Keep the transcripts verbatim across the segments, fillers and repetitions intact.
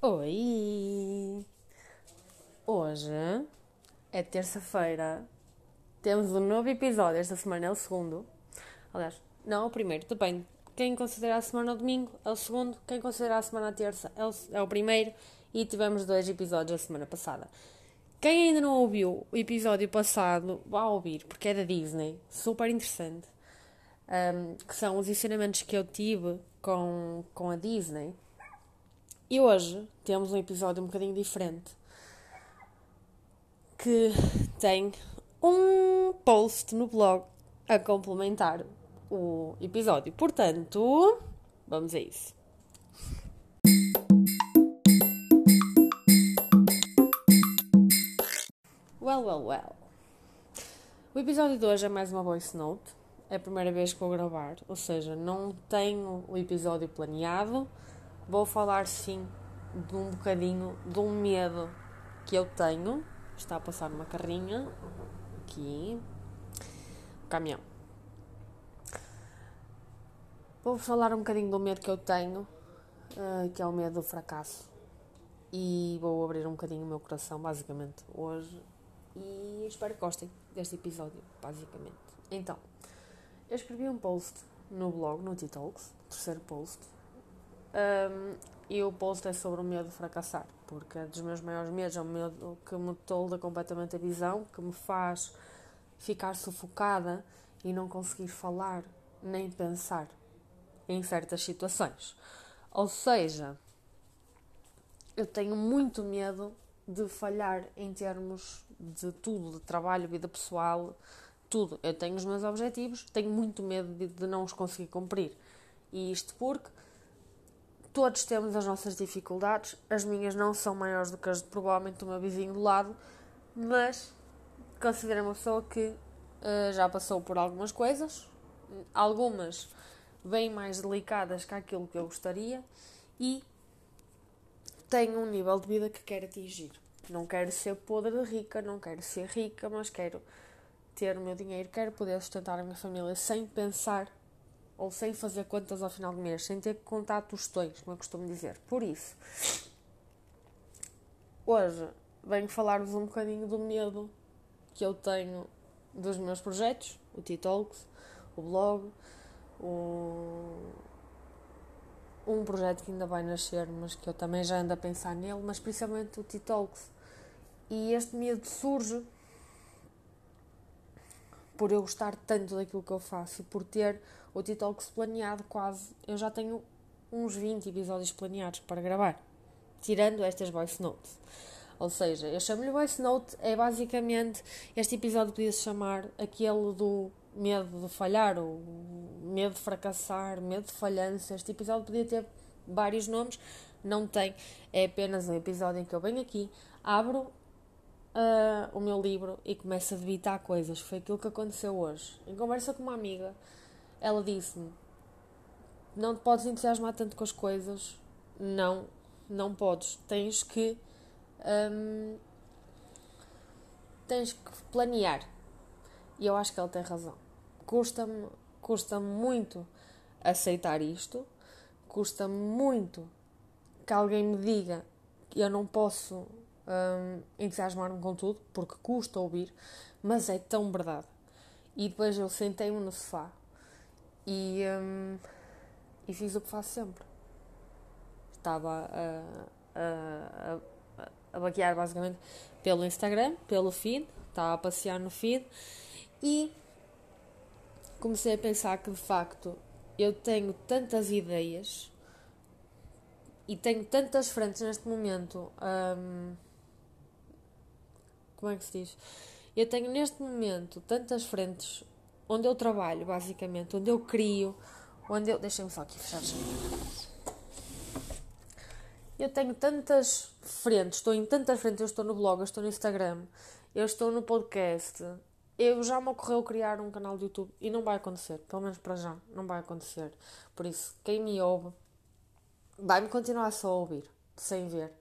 Oi! Hoje é terça-feira, temos um novo episódio, esta semana é o segundo, aliás, não, é o primeiro, depende, quem considera a semana o domingo é o segundo, quem considera a semana a terça é o, é o primeiro e tivemos dois episódios a semana passada. Quem ainda não ouviu o episódio passado, vá ouvir, porque é da Disney, super interessante, um, que são os ensinamentos que eu tive com, com a Disney. E hoje temos um episódio um bocadinho diferente, que tem um post no blog a complementar o episódio. Portanto, vamos a isso. Well, well, well. O episódio de hoje é mais uma voice note. É a primeira vez que vou gravar, ou seja, não tenho o episódio planeado. Vou falar, sim, de um bocadinho de um medo que eu tenho. Está a passar uma carrinha. Aqui. Um caminhão. Vou falar um bocadinho do medo que eu tenho, que é o medo do fracasso. E vou abrir um bocadinho o meu coração, basicamente, hoje. E espero que gostem deste episódio, basicamente. Então, eu escrevi um post no blog, no T-Talks, terceiro post. Um, e o post é sobre o medo de fracassar, porque é dos meus maiores medos, é o medo que me tolda completamente a visão, que me faz ficar sufocada e não conseguir falar nem pensar em certas situações. Ou seja, eu tenho muito medo de falhar em termos de tudo, de trabalho, vida pessoal, tudo. Eu tenho os meus objetivos, tenho muito medo de, de não os conseguir cumprir. E isto porque todos temos as nossas dificuldades, as minhas não são maiores do que as de, provavelmente, do meu vizinho do lado, mas considero uma pessoa que uh, já passou por algumas coisas, algumas bem mais delicadas que aquilo que eu gostaria e tenho um nível de vida que quero atingir. Não quero ser podre de rica, não quero ser rica, mas quero ter o meu dinheiro, quero poder sustentar a minha família sem pensar ou sem fazer contas ao final do mês, sem ter que contar tostões, como eu costumo dizer. Por isso, hoje venho falar-vos um bocadinho do medo que eu tenho dos meus projetos, o T-Talks, o blog, o... um projeto que ainda vai nascer, mas que eu também já ando a pensar nele, mas principalmente o T-Talks. E este medo surge por eu gostar tanto daquilo que eu faço e por ter o T-Talks planeado quase. Eu já tenho uns vinte episódios planeados para gravar, tirando estas voice notes. Ou seja, eu chamo-lhe voice note, é basicamente, este episódio podia-se chamar aquele do medo de falhar, ou medo de fracassar, medo de falhança. Este episódio podia ter vários nomes, não tem. É apenas um episódio em que eu venho aqui, abro Uh, o meu livro e começo a debitar coisas. Foi aquilo que aconteceu hoje. Em conversa com uma amiga, ela disse-me: não te podes entusiasmar tanto com as coisas. Não, não podes. Tens que um, tens que planear. E eu acho que ela tem razão. Custa-me, custa-me muito aceitar isto. Custa-me muito que alguém me diga que eu não posso Um, entusiasmar-me com tudo, porque custa ouvir, mas é tão verdade. E depois eu sentei-me no sofá e, um, e fiz o que faço sempre. Estava a, a, a, a baquear basicamente pelo Instagram, pelo feed, estava a passear no feed e comecei a pensar que, de facto, eu tenho tantas ideias e tenho tantas frentes neste momento. Um, Como é que se diz? Eu tenho neste momento tantas frentes onde eu trabalho, basicamente, onde eu crio, onde eu... Deixem-me só aqui fechar. Eu tenho tantas frentes, estou em tantas frentes, eu estou no blog, eu estou no Instagram, eu estou no podcast, eu já me ocorreu criar um canal de YouTube e não vai acontecer, pelo menos para já, não vai acontecer. Por isso, quem me ouve vai-me continuar só a ouvir, sem ver.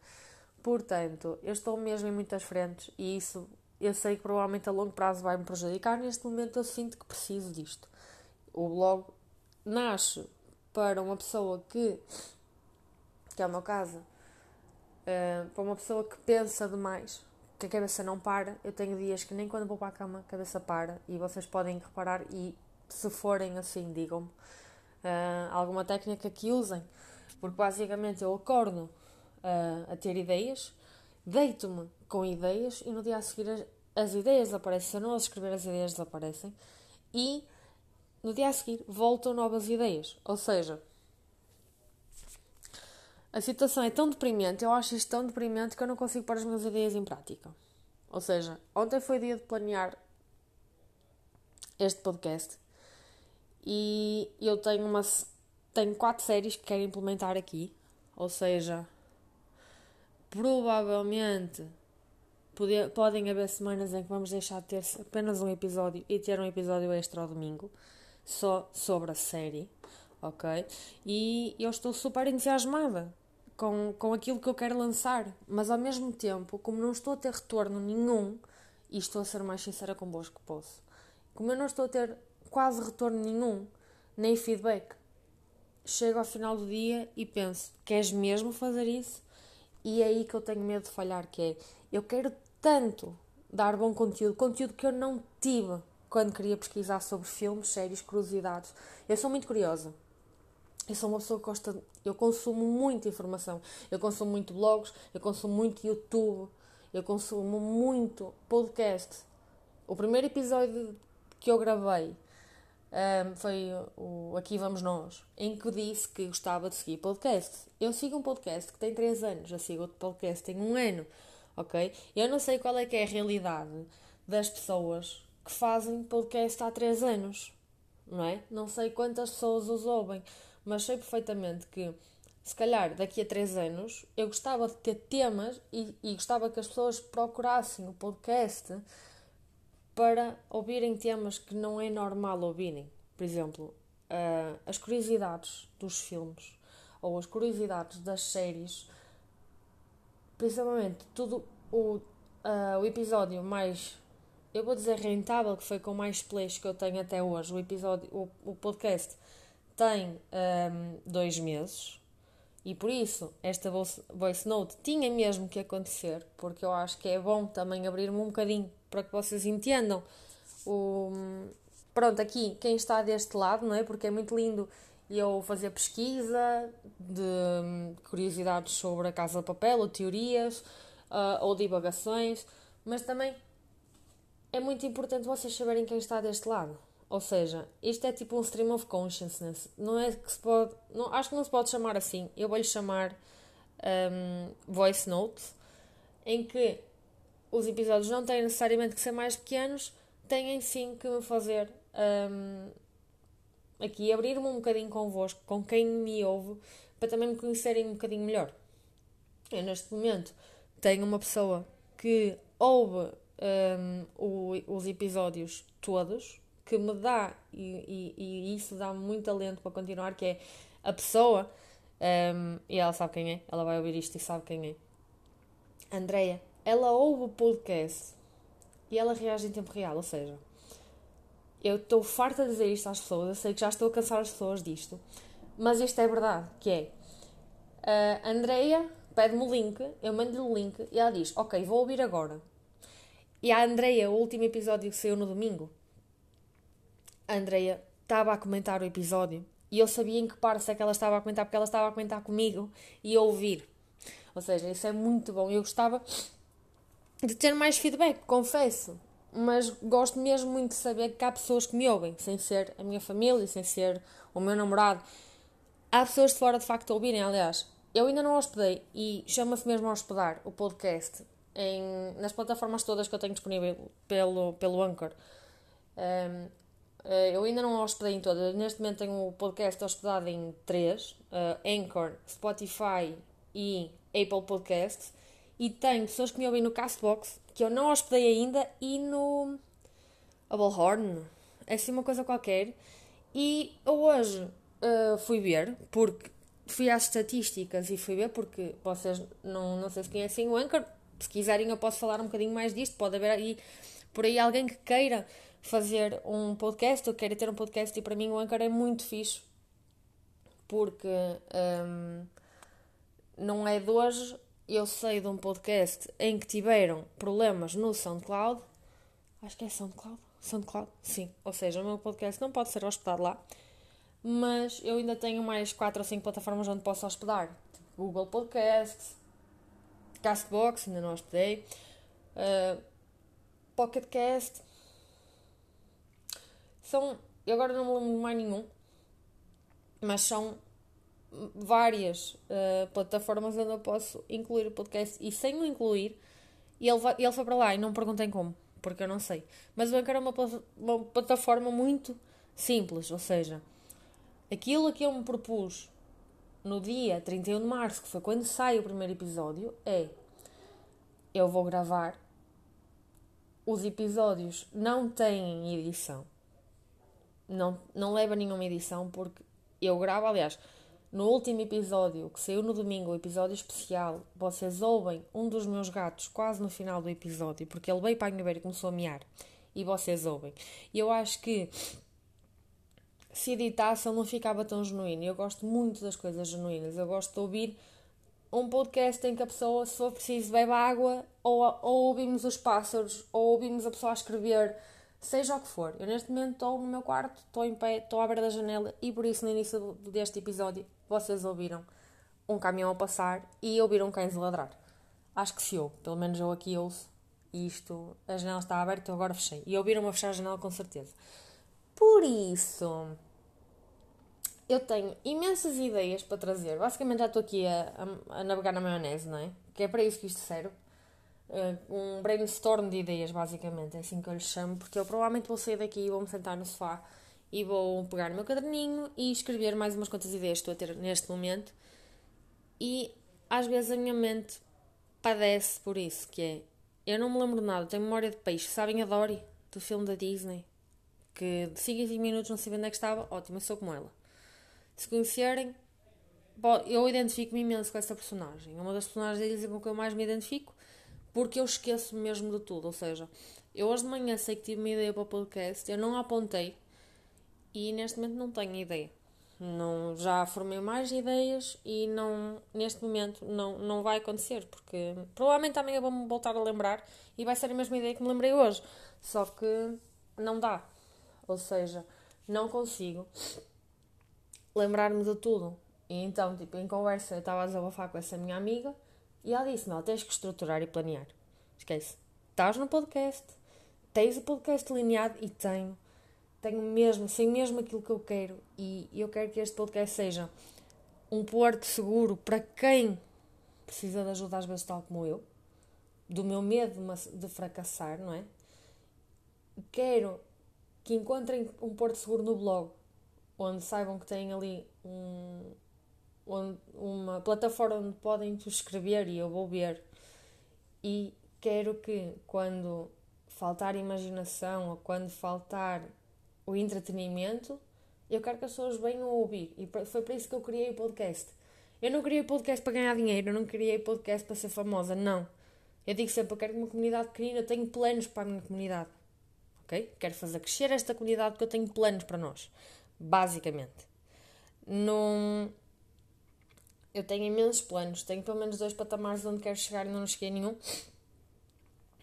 Portanto, eu estou mesmo em muitas frentes e isso eu sei que provavelmente a longo prazo vai-me prejudicar. Neste momento eu sinto que preciso disto. O blog nasce para uma pessoa que, que é o meu caso, Uh, para uma pessoa que pensa demais, que a cabeça não para, eu tenho dias que nem quando vou para a cama a cabeça para, e vocês podem reparar, e se forem assim, digam-me uh, alguma técnica que usem, porque basicamente eu acordo uh, a ter ideias, deito-me com ideias e no dia a seguir as, as ideias desaparecem. Se eu não as escrever, as ideias desaparecem e no dia a seguir voltam novas ideias, ou seja... A situação é tão deprimente, eu acho isto tão deprimente que eu não consigo pôr as minhas ideias em prática. Ou seja, ontem foi dia de planear este podcast e eu tenho, uma, tenho quatro séries que quero implementar aqui. Ou seja, provavelmente pode, podem haver semanas em que vamos deixar de ter apenas um episódio e ter um episódio extra ao domingo só sobre a série, ok? E eu estou super entusiasmada Com, com aquilo que eu quero lançar, mas ao mesmo tempo, como não estou a ter retorno nenhum, e estou a ser mais sincera convosco que posso, como eu não estou a ter quase retorno nenhum, nem feedback, chego ao final do dia e penso, queres mesmo fazer isso? E é aí que eu tenho medo de falhar, que é, eu quero tanto dar bom conteúdo, conteúdo que eu não tive quando queria pesquisar sobre filmes, séries, curiosidades. Eu sou muito curiosa. Eu sou uma pessoa que gosta... De... Eu consumo muita informação. Eu consumo muito blogs, eu consumo muito YouTube, eu consumo muito podcast. O primeiro episódio que eu gravei um, foi o Aqui Vamos Nós, em que disse que gostava de seguir podcast. Eu sigo um podcast que tem três anos, eu sigo outro podcast que tem um ano, ok? Eu não sei qual é que é a realidade das pessoas que fazem podcast há três anos, não é? Não sei quantas pessoas os ouvem, mas sei perfeitamente que, se calhar, daqui a três anos, eu gostava de ter temas e, e gostava que as pessoas procurassem o podcast para ouvirem temas que não é normal ouvirem. Por exemplo, uh, as curiosidades dos filmes ou as curiosidades das séries, principalmente tudo o, uh, o episódio mais... Eu vou dizer rentável, que foi com mais plays que eu tenho até hoje. O, episódio, o, o podcast tem um, dois meses e por isso esta voice, voice note tinha mesmo que acontecer, porque eu acho que é bom também abrir-me um bocadinho para que vocês entendam. O, pronto, aqui quem está deste lado, não é? Porque é muito lindo eu fazer pesquisa de curiosidades sobre a Casa de Papel, ou teorias, uh, ou divagações, mas também... É muito importante vocês saberem quem está deste lado. Ou seja, isto é tipo um stream of consciousness. Não é que se pode... Não, acho que não se pode chamar assim. Eu vou-lhe chamar um, voice note, em que os episódios não têm necessariamente que ser mais pequenos, têm sim que me fazer um, aqui abrir-me um bocadinho convosco, com quem me ouve, para também me conhecerem um bocadinho melhor. Eu, neste momento, tenho uma pessoa que ouve Um, o, os episódios todos, que me dá e, e, e isso dá-me muito alento para continuar, que é a pessoa um, e ela sabe quem é, ela vai ouvir isto e sabe quem é. Andreia, ela ouve o podcast e ela reage em tempo real, ou seja, eu estou farta de dizer isto às pessoas, eu sei que já estou a cansar as pessoas disto, mas isto é verdade, que é uh, Andreia pede-me o link, eu mando-lhe o link e ela diz, ok, vou ouvir agora. E a Andreia, o último episódio que saiu no domingo, a Andreia estava a comentar o episódio e eu sabia em que parte é que ela estava a comentar, porque ela estava a comentar comigo e a ouvir. Ou seja, isso é muito bom. Eu gostava de ter mais feedback, confesso, mas gosto mesmo muito de saber que há pessoas que me ouvem, sem ser a minha família, sem ser o meu namorado. Há pessoas de fora de facto a ouvirem. Aliás, eu ainda não hospedei, e chama-se mesmo a hospedar o podcast, Em, nas plataformas todas que eu tenho disponível pelo, pelo Anchor. Um, eu ainda não a hospedei em todas. Neste momento tenho o podcast hospedado em três. Uh, Anchor, Spotify e Apple Podcasts. E tenho pessoas que me ouvem no Castbox, que eu não hospedei ainda, e no Horn. É assim uma coisa qualquer. E hoje uh, fui ver, porque fui às estatísticas e fui ver, porque vocês não, não sei se conhecem o Anchor. Se quiserem eu posso falar um bocadinho mais disto, pode haver aí, por aí alguém que queira fazer um podcast ou queira ter um podcast, e para mim o Anchor é muito fixe, porque um, não é de hoje, eu sei de um podcast em que tiveram problemas no SoundCloud. Acho que é SoundCloud. SoundCloud? Sim. Ou seja, o meu podcast não pode ser hospedado lá. Mas eu ainda tenho mais quatro ou cinco plataformas onde posso hospedar. Google Podcast, Castbox, ainda não hospedei, uh, Pocketcast. São, eu agora não me lembro de mais nenhum, mas são várias uh, plataformas onde eu posso incluir o podcast. E sem o incluir, ele, vai, ele foi para lá e não me perguntem como, porque eu não sei. Mas o Anchor é uma, uma plataforma muito simples, ou seja, aquilo que eu me propus no dia trinta e um de março, que foi quando sai o primeiro episódio, é: eu vou gravar, os episódios não têm edição, não, não leva nenhuma edição, porque eu gravo, aliás, no último episódio, que saiu no domingo, o episódio especial, vocês ouvem um dos meus gatos quase no final do episódio, porque ele veio para a minha beira e começou a miar, e vocês ouvem. E eu acho que, se editasse, ele não ficava tão genuíno. Eu gosto muito das coisas genuínas. Eu gosto de ouvir um podcast em que a pessoa, se for preciso, bebe água, ou, ou ouvimos os pássaros, ou ouvimos a pessoa a escrever, seja o que for. Eu neste momento estou no meu quarto, estou em pé, estou à beira da janela, e por isso no início deste episódio vocês ouviram um caminhão a passar e ouviram cães a ladrar. Acho que se ouve, pelo menos eu aqui ouço. E isto, a janela está aberta, eu agora fechei. E ouviram-me a fechar a janela com certeza. Por isso, eu tenho imensas ideias para trazer. Basicamente já estou aqui a, a, a navegar na maionese, não é? Que é para isso que isto serve. Uh, um brainstorm de ideias, basicamente. É assim que eu lhe chamo, porque eu provavelmente vou sair daqui e vou-me sentar no sofá e vou pegar o meu caderninho e escrever mais umas quantas ideias que estou a ter neste momento. E às vezes a minha mente padece por isso, que é... eu não me lembro de nada, tenho memória de peixe. Sabem a Dory, do filme da Disney? Que de cinco em cinco minutos não sei onde é que estava. Ótimo, eu sou como ela. Se conhecerem, eu identifico-me imenso com essa personagem. É uma das personagens com que eu mais me identifico, porque eu esqueço mesmo de tudo. Ou seja, eu hoje de manhã sei que tive uma ideia para o podcast, eu não a apontei e neste momento não tenho ideia. Não, já formei mais ideias e não, neste momento não, não vai acontecer, porque provavelmente amanhã vou-me voltar a lembrar e vai ser a mesma ideia que me lembrei hoje. Só que não dá. Ou seja, não consigo lembrar-me de tudo. E então, tipo, em conversa, eu estava a desabafar com essa minha amiga e ela disse: não, tens que estruturar e planear. Esquece. Estás no podcast, tens o podcast delineado, e tenho. Tenho mesmo, sei mesmo aquilo que eu quero, e eu quero que este podcast seja um porto seguro para quem precisa de ajuda, às vezes tal como eu, do meu medo de fracassar, não é? Quero que encontrem um porto seguro no blog, onde saibam que têm ali um, onde, uma plataforma onde podem escrever e eu vou ver. E quero que, quando faltar imaginação ou quando faltar o entretenimento, eu quero que as pessoas venham ouvir. E foi para isso que eu criei o podcast. Eu não criei o podcast para ganhar dinheiro, eu não criei o podcast para ser famosa, não. Eu digo sempre, eu quero que uma comunidade pequenina, eu tenho planos para a minha comunidade. Ok? Quero fazer crescer esta comunidade porque eu tenho planos para nós. Basicamente, num... eu tenho imensos planos, tenho pelo menos dois patamares onde quero chegar e não cheguei a nenhum,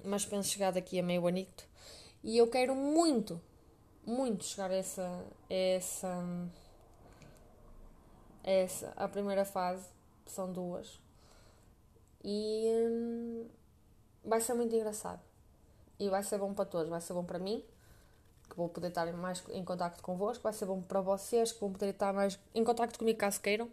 mas penso chegar daqui a meio anito, e eu quero muito, muito chegar a essa, a essa, a essa, a primeira fase, são duas, e hum, vai ser muito engraçado, e vai ser bom para todos, vai ser bom para mim, que vou poder estar mais em contacto convosco, vai ser bom para vocês, que vão poder estar mais em contacto comigo caso queiram,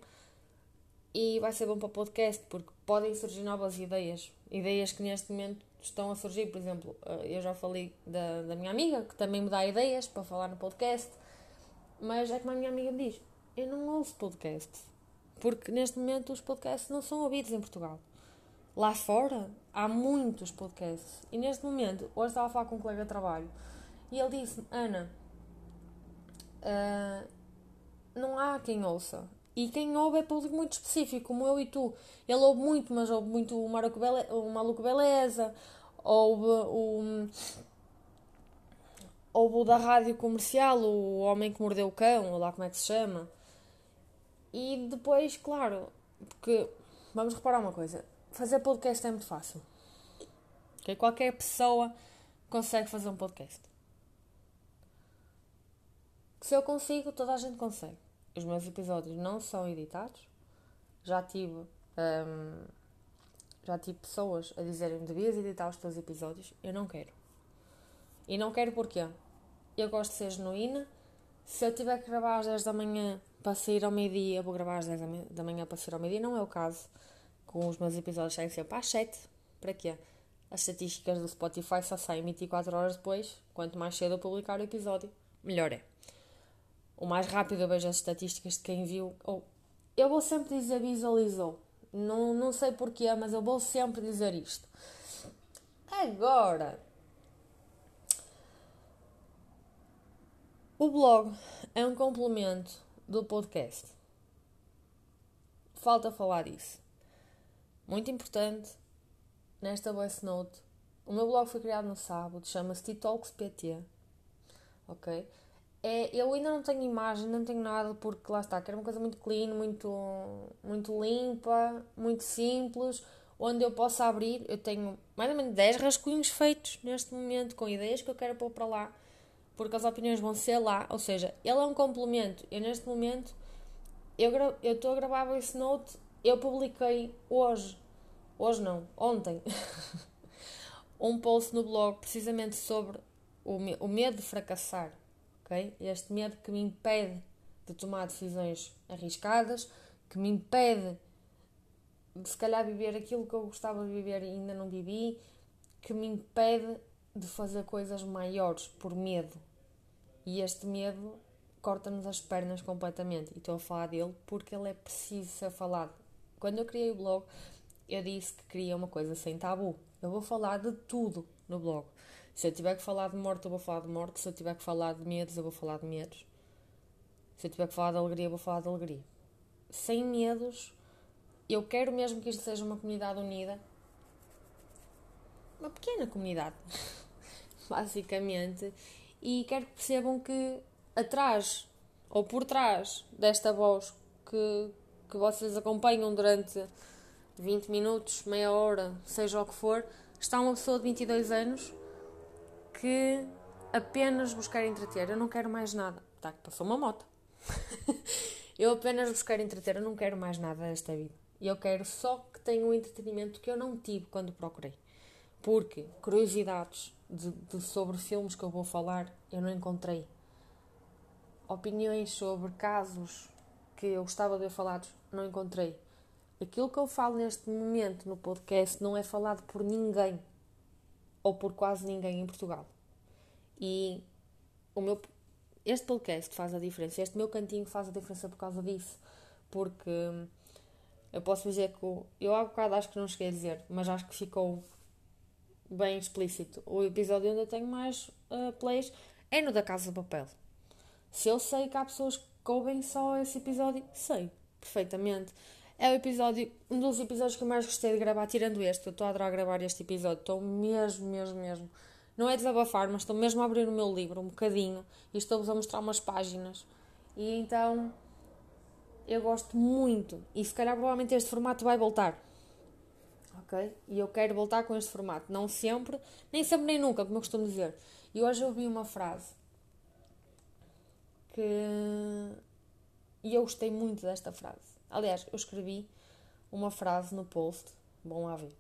e vai ser bom para o podcast, porque podem surgir novas ideias, ideias que neste momento estão a surgir. Por exemplo, eu já falei da, da minha amiga, que também me dá ideias para falar no podcast, mas é como a minha amiga me diz, eu não ouço podcast, porque neste momento os podcasts não são ouvidos em Portugal. Lá fora há muitos podcasts, e neste momento, hoje estava a falar com um colega de trabalho, e ele disse-me: Ana, uh, não há quem ouça. E quem ouve é público muito específico, como eu e tu. Ele ouve muito, mas ouve muito o, Bele- o Maluco Beleza, ouve o, ouve o da rádio comercial, o Homem que Mordeu o Cão, ou lá como é que se chama. E depois, claro, porque, vamos reparar uma coisa, fazer podcast é muito fácil. Okay? Qualquer pessoa consegue fazer um podcast. Se eu consigo, toda a gente consegue. Os meus episódios não são editados. Já tive, hum, já tive pessoas a dizerem-me: devias editar os teus episódios. Eu não quero. E não quero porquê? Eu gosto de ser genuína. Se eu tiver que gravar às dez da manhã para sair ao meio-dia, vou gravar às dez da manhã para sair ao meio-dia. Não é o caso. Com os meus episódios saem sempre às sete. Para quê? As estatísticas do Spotify só saem vinte e quatro horas depois. Quanto mais cedo eu publicar o episódio, melhor é. O mais rápido eu vejo as estatísticas de quem viu. Ou, eu vou sempre dizer visualizou. Não, não sei porquê, mas eu vou sempre dizer isto. Agora, o blog é um complemento do podcast. Falta falar disso. Muito importante, nesta voice note. O meu blog foi criado no sábado, chama-se T-Talks.pt. Ok? É, eu ainda não tenho imagem, não tenho nada, porque lá está, que era uma coisa muito clean, muito, muito limpa, muito simples, onde eu possa abrir. Eu tenho mais ou menos dez rascunhos feitos neste momento, com ideias que eu quero pôr para lá, porque as opiniões vão ser lá, ou seja, ele é um complemento. Eu neste momento, eu gra- eu estou a gravar voice note, eu publiquei hoje, hoje não, ontem, um post no blog precisamente sobre o, me- o medo de fracassar. Este medo que me impede de tomar decisões arriscadas, que me impede de se calhar viver aquilo que eu gostava de viver e ainda não vivi, que me impede de fazer coisas maiores por medo. E este medo corta-nos as pernas completamente. E estou a falar dele porque ele é preciso ser falado. Quando eu criei o blog, eu disse que queria uma coisa sem tabu. Eu vou falar de tudo no blog. Se eu tiver que falar de morte, eu vou falar de morte. Se eu tiver que falar de medos, eu vou falar de medos. Se eu tiver que falar de alegria, eu vou falar de alegria. Sem medos, eu quero mesmo que isto seja uma comunidade unida. Uma pequena comunidade, basicamente. E quero que percebam que atrás, ou por trás desta voz que, que vocês acompanham durante vinte minutos, meia hora, seja o que for, está uma pessoa de vinte e dois anos... que apenas vos quero entreter. Eu não quero mais nada. Tá, passou uma moto. Eu apenas vos quero entreter. Eu não quero mais nada desta vida. E eu quero só que tenham um entretenimento que eu não tive quando procurei. Porque curiosidades de, de, sobre filmes que eu vou falar, eu não encontrei. Opiniões sobre casos que eu gostava de ver falados, não encontrei. Aquilo que eu falo neste momento no podcast não é falado por ninguém. Ou por quase ninguém em Portugal. E o meu, este podcast faz a diferença. Este meu cantinho faz a diferença por causa disso. Porque eu posso dizer que... O, eu há bocado acho que não cheguei a dizer, mas acho que ficou bem explícito. O episódio onde eu tenho mais uh, plays é no da Casa de Papel. Se eu sei que há pessoas que ouvem só esse episódio, sei perfeitamente. É o episódio, um dos episódios que eu mais gostei de gravar, tirando este. Eu estou a adorar gravar este episódio. Estou mesmo, mesmo, mesmo. Não é desabafar, mas estou mesmo a abrir o meu livro um bocadinho. E estou-vos a mostrar umas páginas. E então, eu gosto muito. E se calhar, provavelmente, este formato vai voltar. Ok? E eu quero voltar com este formato. Não sempre, nem sempre nem nunca, como eu costumo dizer. E hoje eu ouvi uma frase. Que... E eu gostei muito desta frase. Aliás, eu escrevi uma frase no post, bom lá ver,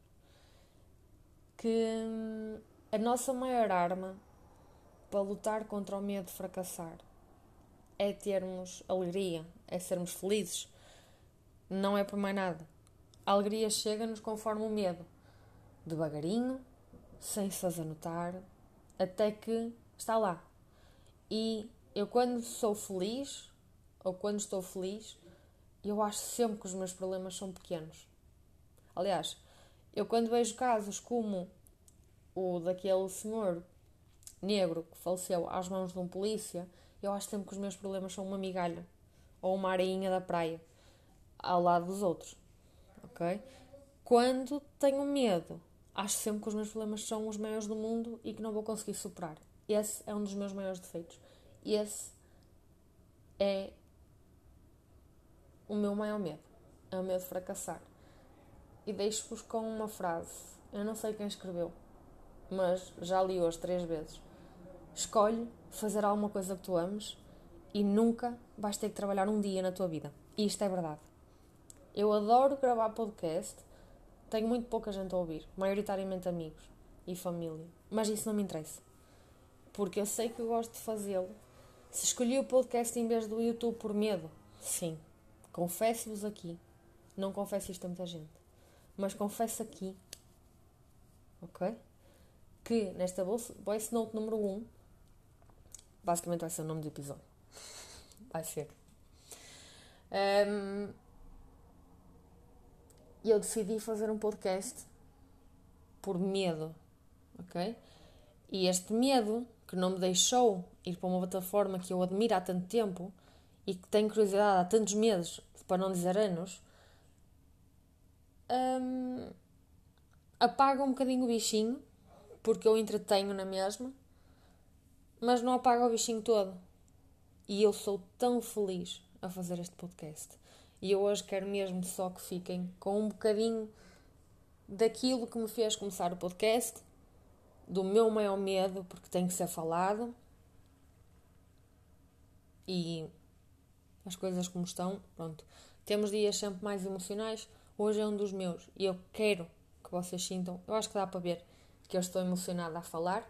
que a nossa maior arma para lutar contra o medo de fracassar é termos alegria, é sermos felizes. Não é por mais nada. A alegria chega-nos conforme o medo, devagarinho, sem se fazer notar, até que está lá. E eu quando sou feliz, ou quando estou feliz... Eu acho sempre que os meus problemas são pequenos. Aliás, eu quando vejo casos como o daquele senhor negro que faleceu às mãos de um polícia, eu acho sempre que os meus problemas são uma migalha ou uma areinha da praia ao lado dos outros. Ok? Quando tenho medo, acho sempre que os meus problemas são os maiores do mundo e que não vou conseguir superar. Esse é um dos meus maiores defeitos. Esse é... O meu maior medo é o medo de fracassar. e deixo-vos com uma frase. Eu não sei quem escreveu, mas já li hoje três vezes. Escolhe fazer alguma coisa que tu ames e nunca vais ter que trabalhar um dia na tua vida. E isto é verdade. Eu adoro gravar podcast, tenho muito pouca gente a ouvir, maioritariamente amigos e família, mas isso não me interessa, porque eu sei que eu gosto de fazê-lo. Se escolhi o podcast em vez do YouTube por medo, sim, confesso-vos aqui, não confesso isto a muita gente, mas confesso aqui, ok? Que nesta voice note número um, basicamente vai ser o nome do episódio, vai ser. Um, eu decidi fazer um podcast por medo, ok? E este medo, que não me deixou ir para uma plataforma que eu admiro há tanto tempo e que tenho curiosidade há tantos meses, para não dizer anos, um, apaga um bocadinho o bichinho, porque eu entretenho na mesma, mas não apaga o bichinho todo. E eu sou tão feliz a fazer este podcast. E eu hoje quero mesmo só que fiquem com um bocadinho daquilo que me fez começar o podcast, do meu maior medo, porque tem que ser falado. E as coisas como estão, pronto. Temos dias sempre mais emocionais. Hoje é um dos meus. E eu quero que vocês sintam. Eu acho que dá para ver que eu estou emocionada a falar.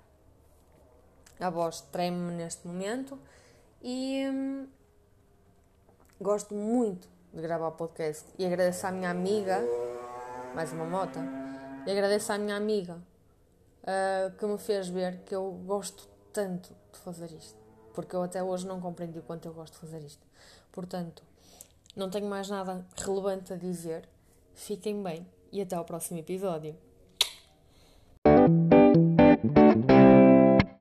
A voz treme-me neste momento. E hum, gosto muito de gravar o podcast. E agradeço à minha amiga, mais uma mota, e agradeço à minha amiga uh, que me fez ver que eu gosto tanto de fazer isto. Porque eu até hoje não compreendi o quanto eu gosto de fazer isto. Portanto, não tenho mais nada relevante a dizer. Fiquem bem e até ao próximo episódio.